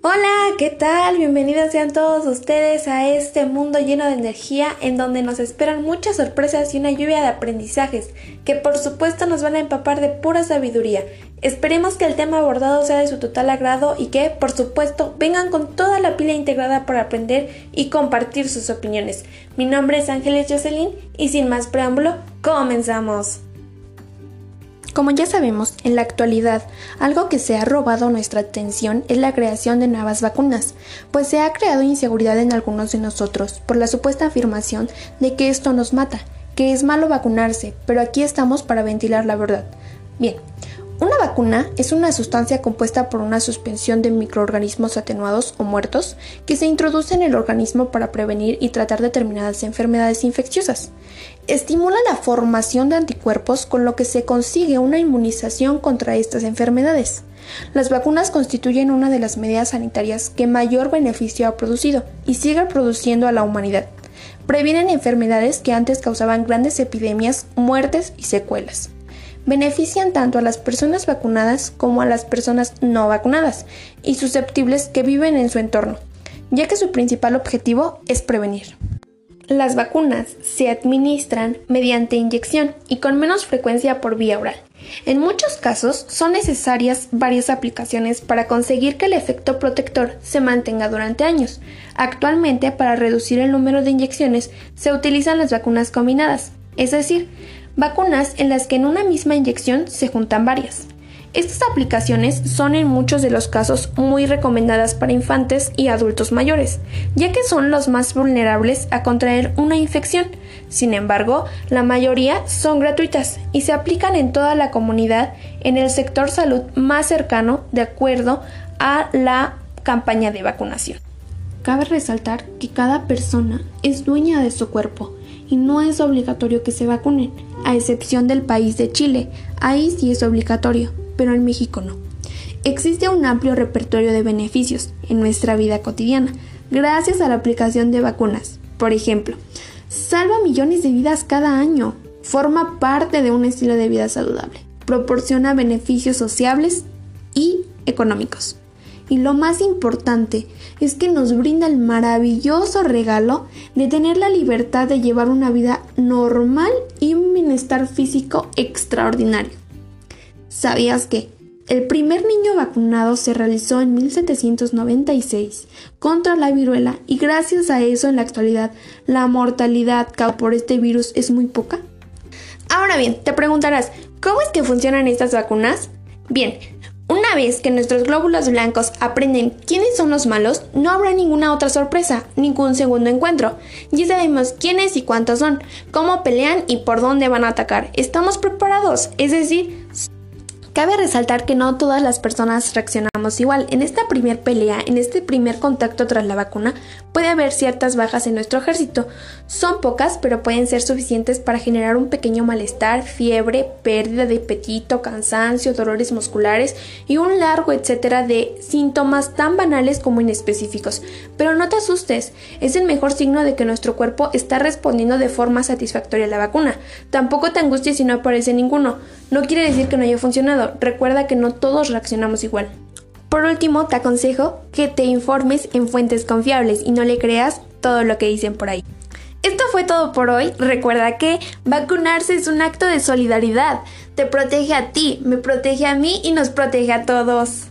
Hola, ¿qué tal? Bienvenidos sean todos ustedes a este mundo lleno de energía en donde nos esperan muchas sorpresas y una lluvia de aprendizajes que por supuesto nos van a empapar de pura sabiduría. Esperemos que el tema abordado sea de su total agrado y que, por supuesto, vengan con toda la pila integrada para aprender y compartir sus opiniones. Mi nombre es Ángeles Jocelyn y sin más preámbulo, ¡comenzamos! Como ya sabemos, en la actualidad, algo que se ha robado nuestra atención es la creación de nuevas vacunas, pues se ha creado inseguridad en algunos de nosotros por la supuesta afirmación de que esto nos mata, que es malo vacunarse, pero aquí estamos para ventilar la verdad. Bien, una vacuna es una sustancia compuesta por una suspensión de microorganismos atenuados o muertos que se introduce en el organismo para prevenir y tratar determinadas enfermedades infecciosas. Estimula la formación de anticuerpos con lo que se consigue una inmunización contra estas enfermedades. Las vacunas constituyen una de las medidas sanitarias que mayor beneficio ha producido y sigue produciendo a la humanidad. Previenen enfermedades que antes causaban grandes epidemias, muertes y secuelas. Benefician tanto a las personas vacunadas como a las personas no vacunadas y susceptibles que viven en su entorno, ya que su principal objetivo es prevenir. Las vacunas se administran mediante inyección y con menos frecuencia por vía oral. En muchos casos son necesarias varias aplicaciones para conseguir que el efecto protector se mantenga durante años. Actualmente, para reducir el número de inyecciones, se utilizan las vacunas combinadas, es decir, vacunas en las que en una misma inyección se juntan varias. Estas aplicaciones son en muchos de los casos muy recomendadas para infantes y adultos mayores, ya que son los más vulnerables a contraer una infección. Sin embargo, la mayoría son gratuitas y se aplican en toda la comunidad en el sector salud más cercano de acuerdo a la campaña de vacunación. Cabe resaltar que cada persona es dueña de su cuerpo y no es obligatorio que se vacunen, a excepción del país de Chile, ahí sí es obligatorio, pero en México no. Existe un amplio repertorio de beneficios en nuestra vida cotidiana, gracias a la aplicación de vacunas. Por ejemplo, salva millones de vidas cada año, forma parte de un estilo de vida saludable, proporciona beneficios sociales y económicos. Y lo más importante es que nos brinda el maravilloso regalo de tener la libertad de llevar una vida normal y un bienestar físico extraordinario. ¿Sabías que el primer niño vacunado se realizó en 1796 contra la viruela y gracias a eso en la actualidad la mortalidad causada por este virus es muy poca? Ahora bien, te preguntarás, ¿cómo es que funcionan estas vacunas? Bien, una vez que nuestros glóbulos blancos aprenden quiénes son los malos, no habrá ninguna otra sorpresa, ningún segundo encuentro. Ya sabemos quiénes y cuántos son, cómo pelean y por dónde van a atacar. Estamos preparados, es decir, cabe resaltar que no todas las personas reaccionamos igual. En esta primer pelea, en este primer contacto tras la vacuna, puede haber ciertas bajas en nuestro ejército. Son pocas, pero pueden ser suficientes para generar un pequeño malestar, fiebre, pérdida de apetito, cansancio, dolores musculares y un largo etcétera de síntomas tan banales como inespecíficos. Pero no te asustes, es el mejor signo de que nuestro cuerpo está respondiendo de forma satisfactoria a la vacuna. Tampoco te angusties si no aparece ninguno. No quiere decir que no haya funcionado, recuerda que no todos reaccionamos igual. Por último, te aconsejo que te informes en fuentes confiables y no le creas todo lo que dicen por ahí. Esto fue todo por hoy. Recuerda que vacunarse es un acto de solidaridad. Te protege a ti, me protege a mí y nos protege a todos.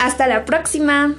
¡Hasta la próxima!